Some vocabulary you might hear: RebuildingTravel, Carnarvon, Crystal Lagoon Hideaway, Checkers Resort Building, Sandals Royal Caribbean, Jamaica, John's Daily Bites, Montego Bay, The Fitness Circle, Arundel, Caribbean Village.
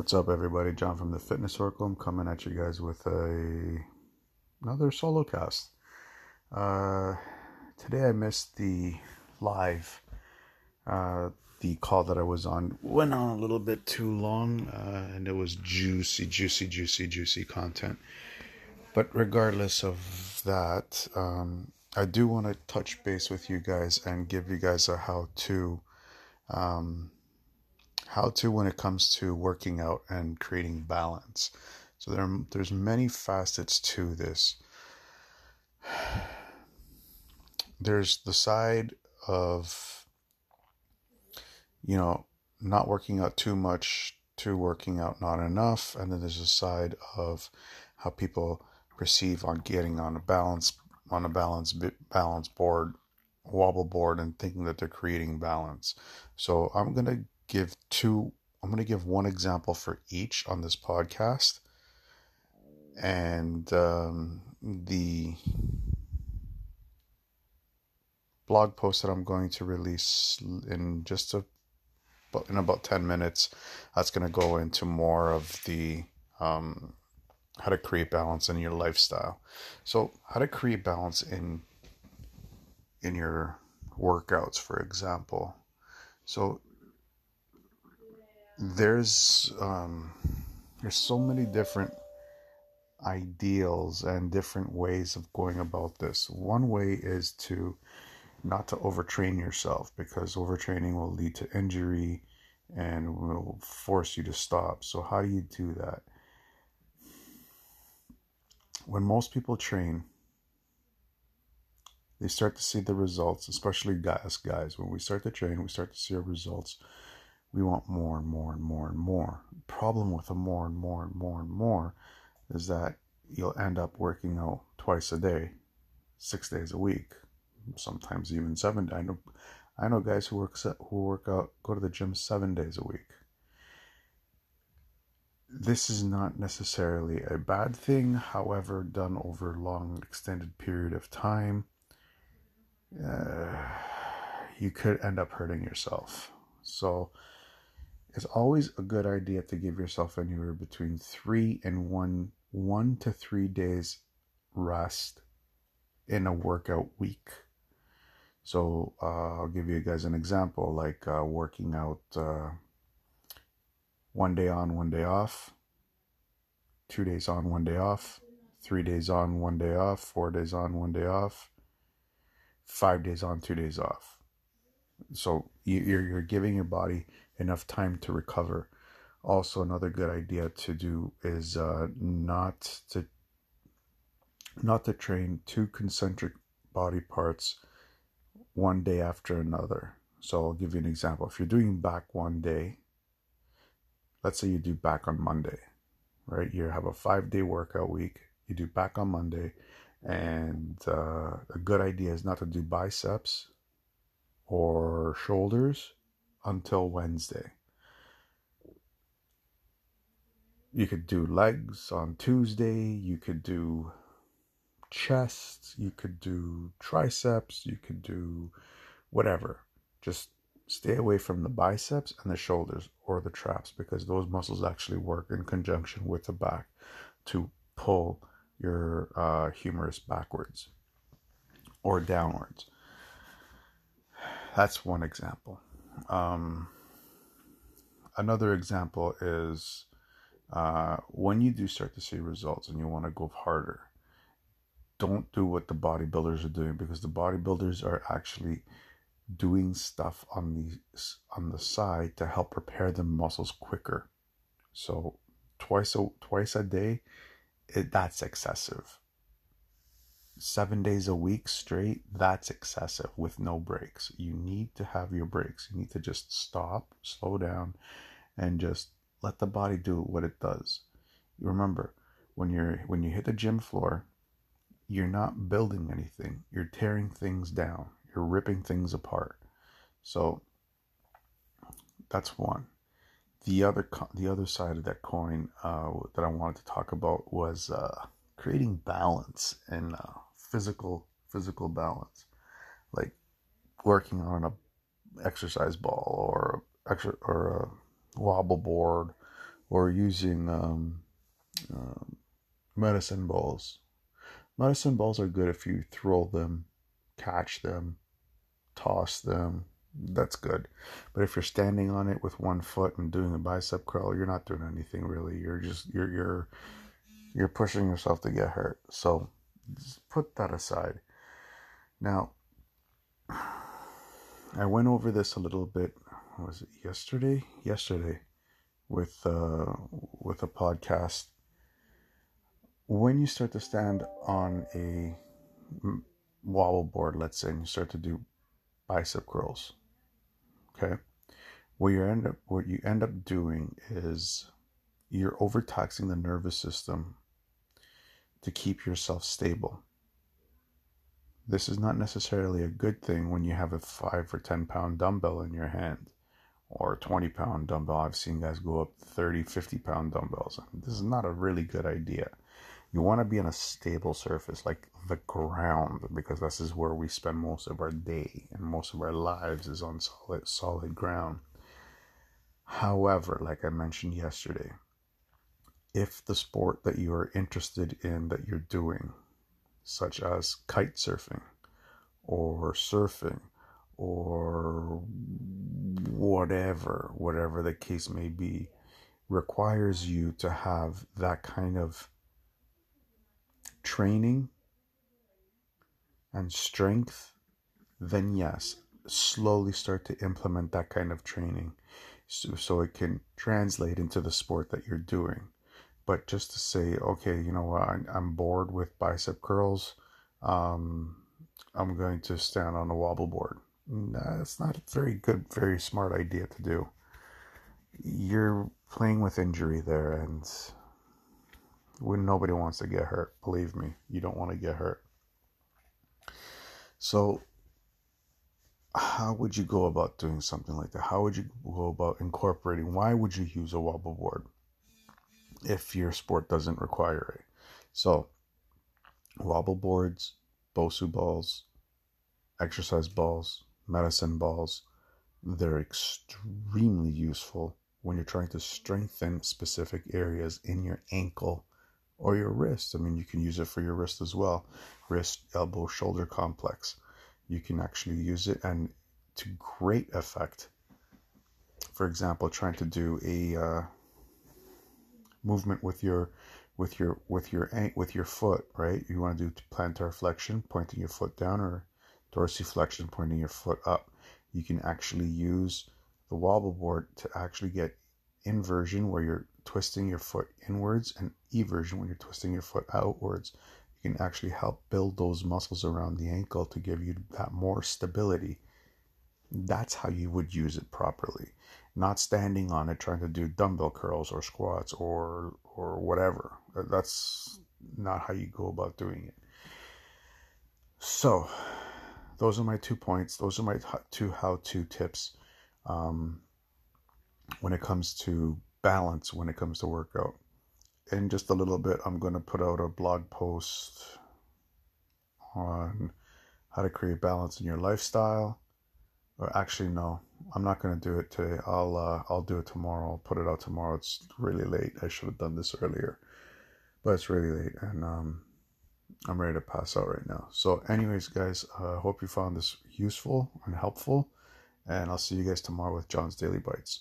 What's up, everybody? John from The Fitness Circle. I'm coming at you guys with another solo cast. Today I missed the live. The call that I was on went on a little bit too long, and it was juicy content. But regardless of that, I do want to touch base with you guys and give you guys a how-to. How to when it comes to working out and creating balance. So there's many facets to this. There's the side of, not working out too much to working out not enough. And then there's the side of how people perceive on getting on a balance board, wobble board, and thinking that they're creating balance. So I'm going to give one example for each on this podcast, and the blog post that I'm going to release in about 10 minutes, that's going to go into more of the how to create balance in your lifestyle. So how to create balance in your workouts, for example. So there's so many different ideals and different ways of going about this. One way is to not to overtrain yourself, because overtraining will lead to injury and will force you to stop. So how do you do that? When most people train, they start to see the results, especially guys. When we start to train, we start to see our results. We want more and more and more and more. The problem with the more and more and more and more is that you'll end up working out twice a day, 6 days a week, sometimes even 7 days. I know guys who work out, go to the gym 7 days a week. This is not necessarily a bad thing. However, done over a long, extended period of time, you could end up hurting yourself. So it's always a good idea to give yourself anywhere between 1 to 3 days rest in a workout week. So I'll give you guys an example, like working out 1 day on, 1 day off, 2 days on, 1 day off, 3 days on, 1 day off, 4 days on, 1 day off, 5 days on, 2 days off. So you're giving your body enough time to recover. Also, another good idea to do is not to train two concentric body parts one day after another. So I'll give you an example. If you're doing back one day, let's say you do back on Monday, right? You have a 5-day workout week. You do back on Monday, and a good idea is not to do biceps or shoulders until Wednesday. You could do legs on Tuesday, you could do chest, you could do triceps, you could do whatever. Just stay away from the biceps and the shoulders or the traps, because those muscles actually work in conjunction with the back to pull your humerus backwards or downwards. That's one example. Another example is when you do start to see results and you want to go harder, don't do what the bodybuilders are doing, because the bodybuilders are actually doing stuff on the side to help repair the muscles quicker. So twice a day, that's excessive. 7 days a week straight, that's excessive with no breaks. You need to have your breaks. You need to just stop, slow down, and just let the body do what it does. Remember, when you hit the gym floor, you're not building anything. You're tearing things down. You're ripping things apart. So that's one. The other side of that coin that I wanted to talk about was creating balance and physical balance, like working on an exercise ball or a wobble board or using medicine balls. Medicine balls are good if you throw them, catch them, toss them. That's good. But if you're standing on it with one foot and doing a bicep curl, you're not doing anything really. You're pushing yourself to get hurt. So just put that aside. Now, I went over this a little bit. Was it yesterday? Yesterday, with a podcast. When you start to stand on a wobble board, let's say, and you start to do bicep curls, okay, what you end up doing is you're overtaxing the nervous system to keep yourself stable. This is not necessarily a good thing when you have a 5 or 10 pound dumbbell in your hand, or a 20 pound dumbbell. I've seen guys go up 30, 50 pound dumbbells. This is not a really good idea. You want to be on a stable surface like the ground, because this is where we spend most of our day and most of our lives is on solid ground. However, like I mentioned yesterday, if the sport that you are interested in that you're doing, such as kite surfing or surfing or whatever the case may be, requires you to have that kind of training and strength, then yes, slowly start to implement that kind of training so it can translate into the sport that you're doing. But just to say, okay, you know what, I'm bored with bicep curls, I'm going to stand on a wobble board. That's not a very good, very smart idea to do. You're playing with injury there, and when nobody wants to get hurt, believe me, you don't want to get hurt. So how would you go about doing something like that? How would you go about incorporating? Why would you use a wobble board if your sport doesn't require it? So wobble boards, BOSU balls, exercise balls, medicine balls, they're extremely useful when you're trying to strengthen specific areas in your ankle or your wrist. I mean, you can use it for your wrist as well. Wrist, elbow, shoulder complex. You can actually use it, and to great effect. For example, trying to do a movement with your foot, right? You want to do plantar flexion, pointing your foot down, or dorsiflexion, pointing your foot up. You can actually use the wobble board to actually get inversion where you're twisting your foot inwards, and eversion when you're twisting your foot outwards. You can actually help build those muscles around the ankle to give you that more stability. That's how you would use it properly. Not standing on it trying to do dumbbell curls or squats or whatever. That's not how you go about doing it. So those are my 2 points. Those are my 2 how-to tips when it comes to balance, when it comes to workout. In just a little bit, I'm going to put out a blog post on how to create balance in your lifestyle. Or actually, no, I'm not going to do it today. I'll do it tomorrow. I'll put it out tomorrow. It's really late. I should have done this earlier, but it's really late, and I'm ready to pass out right now. So anyways, guys, I hope you found this useful and helpful, and I'll see you guys tomorrow with John's Daily Bites.